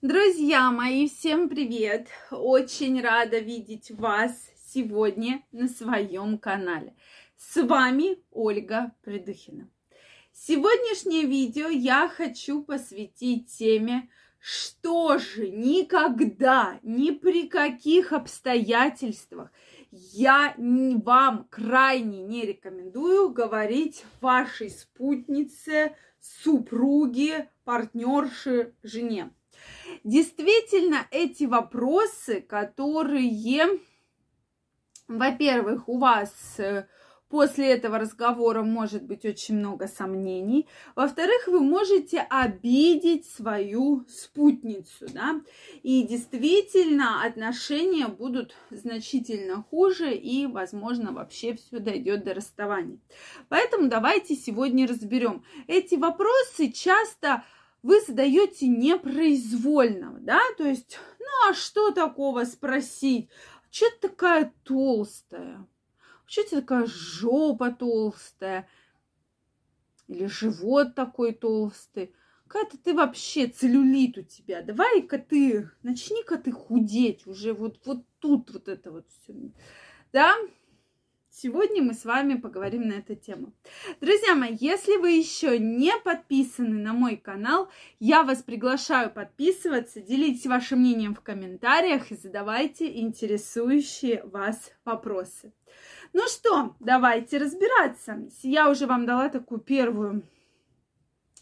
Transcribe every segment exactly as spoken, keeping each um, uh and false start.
Друзья мои, всем привет! Очень рада видеть вас сегодня на своем канале. С вами Ольга Придыхина. Сегодняшнее видео я хочу посвятить теме, что же никогда, ни при каких обстоятельствах я вам крайне не рекомендую говорить вашей спутнице, супруге, партнерше, жене. Действительно, эти вопросы, которые, во-первых, у вас после этого разговора может быть очень много сомнений, во-вторых, вы можете обидеть свою спутницу, да, и действительно отношения будут значительно хуже, и, возможно, вообще все дойдет до расставания. Поэтому давайте сегодня разберем. Эти вопросы часто вы задаете непроизвольно, да, то есть, ну а что такого спросить? Че ты такая толстая? Че ты такая жопа толстая? Или живот такой толстый? Какая-то ты вообще, целлюлит у тебя. Давай-ка ты, начни-ка ты худеть уже вот, вот тут вот это вот все. Да? Сегодня мы с вами поговорим на эту тему. Друзья мои, если вы еще не подписаны на мой канал, я вас приглашаю подписываться, делитесь вашим мнением в комментариях и задавайте интересующие вас вопросы. Ну что, давайте разбираться. Я уже вам дала такую первую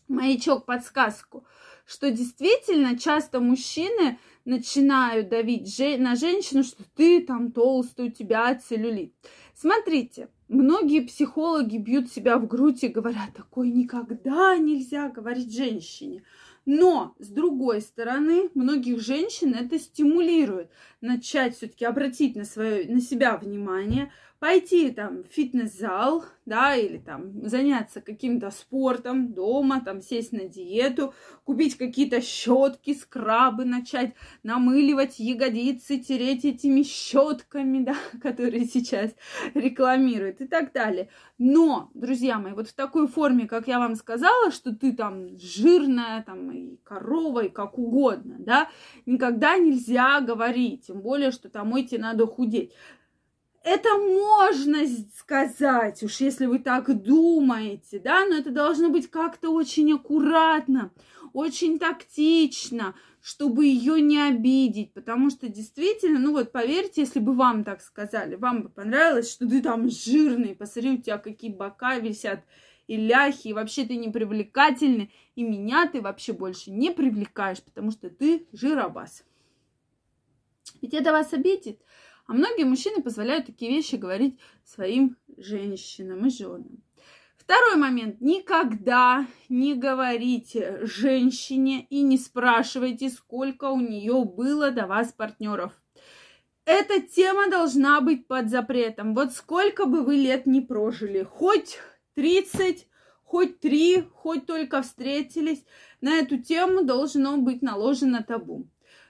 маячок, подсказку, что действительно часто мужчины начинают давить же... на женщину, что ты там толстый, у тебя целлюлит. Смотрите, многие психологи бьют себя в грудь и говорят, такое никогда нельзя говорить женщине. Но, с другой стороны, многих женщин это стимулирует начать все-таки обратить на, свое, на себя внимание, пойти там в фитнес-зал, да, или там заняться каким-то спортом дома, там сесть на диету, купить какие-то щетки, скрабы, начать намыливать ягодицы, тереть этими щетками, да, которые сейчас рекламируют и так далее. Но, друзья мои, вот в такой форме, как я вам сказала, что ты там жирная, там, и корова, и как угодно, да, никогда нельзя говорить, тем более, что там идти надо худеть. Это можно сказать, уж если вы так думаете, да, но это должно быть как-то очень аккуратно, очень тактично, чтобы ее не обидеть, потому что действительно, ну вот поверьте, если бы вам так сказали, вам бы понравилось, что ты там жирный, посмотри, у тебя какие бока висят, и ляхи, и вообще ты не привлекательный, и меня ты вообще больше не привлекаешь, потому что ты жиробас. Ведь это вас обидит. А многие мужчины позволяют такие вещи говорить своим женщинам и женам. Второй момент. Никогда не говорите женщине и не спрашивайте, сколько у нее было до вас партнеров. Эта тема должна быть под запретом. Вот сколько бы вы лет не прожили, хоть тридцать, хоть три, хоть только встретились, на эту тему должно быть наложено табу.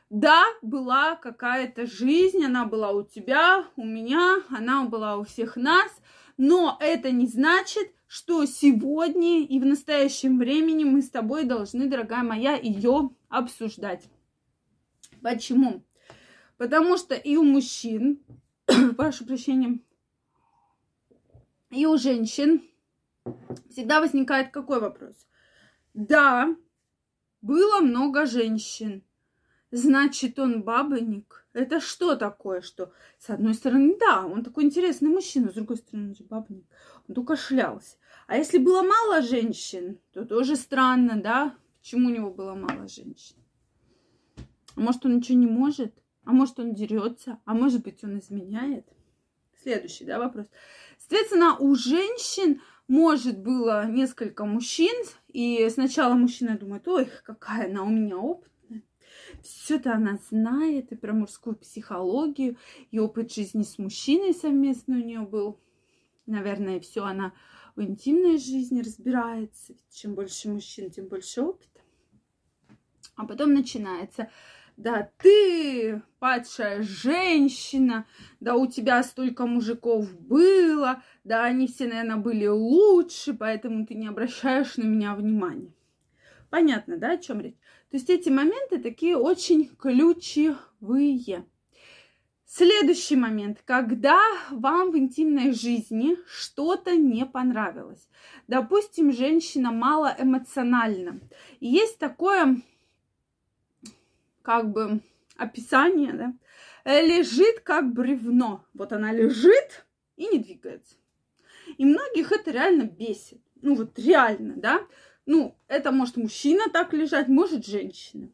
Да, была какая-то жизнь, она была у тебя, у меня, она была у всех нас, но это не значит, что сегодня и в настоящем времени мы с тобой должны, дорогая моя, ее обсуждать. Почему? Потому что и у мужчин, прошу прощения, и у женщин всегда возникает какой вопрос? Да, было много женщин. Значит, он бабник. Это что такое? Что, с одной стороны, да, он такой интересный мужчина, с другой стороны, он же бабник. Он только шлялся. А если было мало женщин, то тоже странно, да? Почему у него было мало женщин? А может, он ничего не может? А может, он дерется? А может быть, он изменяет? Следующий, да, вопрос. Соответственно, у женщин может было несколько мужчин, и сначала мужчина думает, ой, какая она у меня опытная. Все-то она знает, и про мужскую психологию, и опыт жизни с мужчиной совместный у нее был. Наверное, все она в интимной жизни разбирается. Чем больше мужчин, тем больше опыта. А потом начинается. Да ты, падшая женщина, да у тебя столько мужиков было, да они все, наверное, были лучше, поэтому ты не обращаешь на меня внимания. Понятно, да, о чем речь? То есть эти моменты такие очень ключевые. Следующий момент, когда вам в интимной жизни что-то не понравилось. Допустим, женщина малоэмоциональна. И есть такое, как бы, описание, да? Лежит как бревно. Вот она лежит и не двигается. И многих это реально бесит. Ну вот реально, да. Ну, это может мужчина так лежать, может женщина.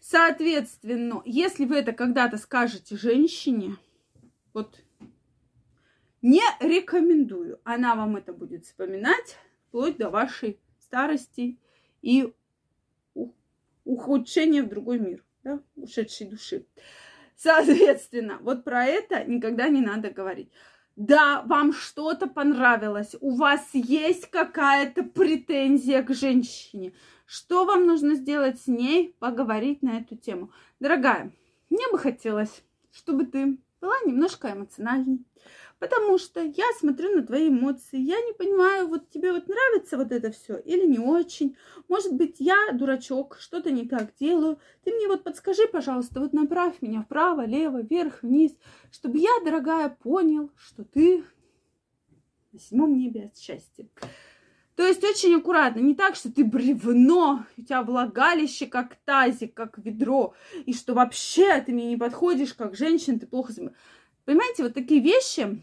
Соответственно, если вы это когда-то скажете женщине, вот не рекомендую. Она вам это будет вспоминать вплоть до вашей старости и ухудшения в другой мир, да, ушедшей души. Соответственно, вот про это никогда не надо говорить. Да, вам что-то понравилось, у вас есть какая-то претензия к женщине. Что вам нужно сделать с ней? Поговорить на эту тему. Дорогая, мне бы хотелось, чтобы ты была немножко эмоциональней, потому что я смотрю на твои эмоции, я не понимаю, вот тебе вот нравится вот это все или не очень. Может быть, я дурачок, что-то не так делаю. Ты мне вот подскажи, пожалуйста, вот направь меня вправо, лево, вверх, вниз, чтобы я, дорогая, понял, что ты на седьмом небе от счастья. То есть очень аккуратно, не так, что ты бревно, у тебя влагалище как тазик, как ведро, и что вообще ты мне не подходишь, как женщина, ты плохо... Понимаете, вот такие вещи,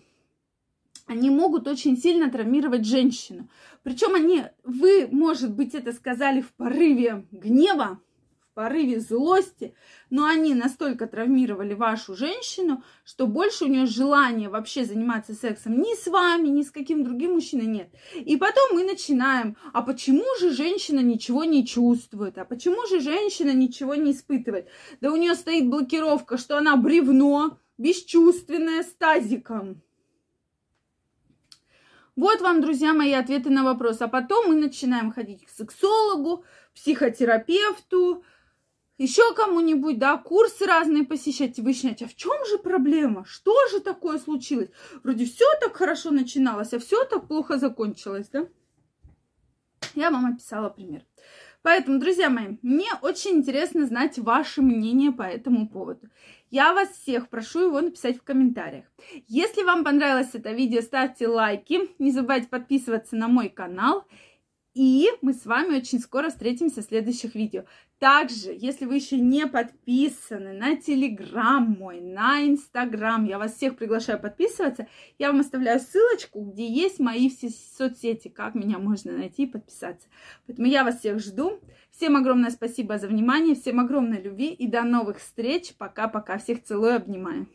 они могут очень сильно травмировать женщину. Причем они, вы, может быть, это сказали в порыве гнева, в порыве злости, но они настолько травмировали вашу женщину, что больше у нее желания вообще заниматься сексом ни с вами, ни с каким другим мужчиной нет. И потом мы начинаем, а почему же женщина ничего не чувствует, а почему же женщина ничего не испытывает? Да у нее стоит блокировка, что она бревно, бесчувственное, с тазиком. Вот вам, друзья мои, ответы на вопрос. А потом мы начинаем ходить к сексологу, психотерапевту, еще кому-нибудь, да, курсы разные посещать и выяснять, а в чем же проблема? Что же такое случилось? Вроде все так хорошо начиналось, а все так плохо закончилось, да? Я вам описала пример. Поэтому, друзья мои, мне очень интересно знать ваше мнение по этому поводу. Я вас всех прошу его написать в комментариях. Если вам понравилось это видео, ставьте лайки. Не забывайте подписываться на мой канал. И мы с вами очень скоро встретимся в следующих видео. Также, если вы еще не подписаны на Телеграм мой, на Инстаграм, я вас всех приглашаю подписываться. Я вам оставляю ссылочку, где есть мои все соцсети, как меня можно найти и подписаться. Поэтому я вас всех жду. Всем огромное спасибо за внимание, всем огромной любви и до новых встреч. Пока-пока. Всех целую, обнимаю.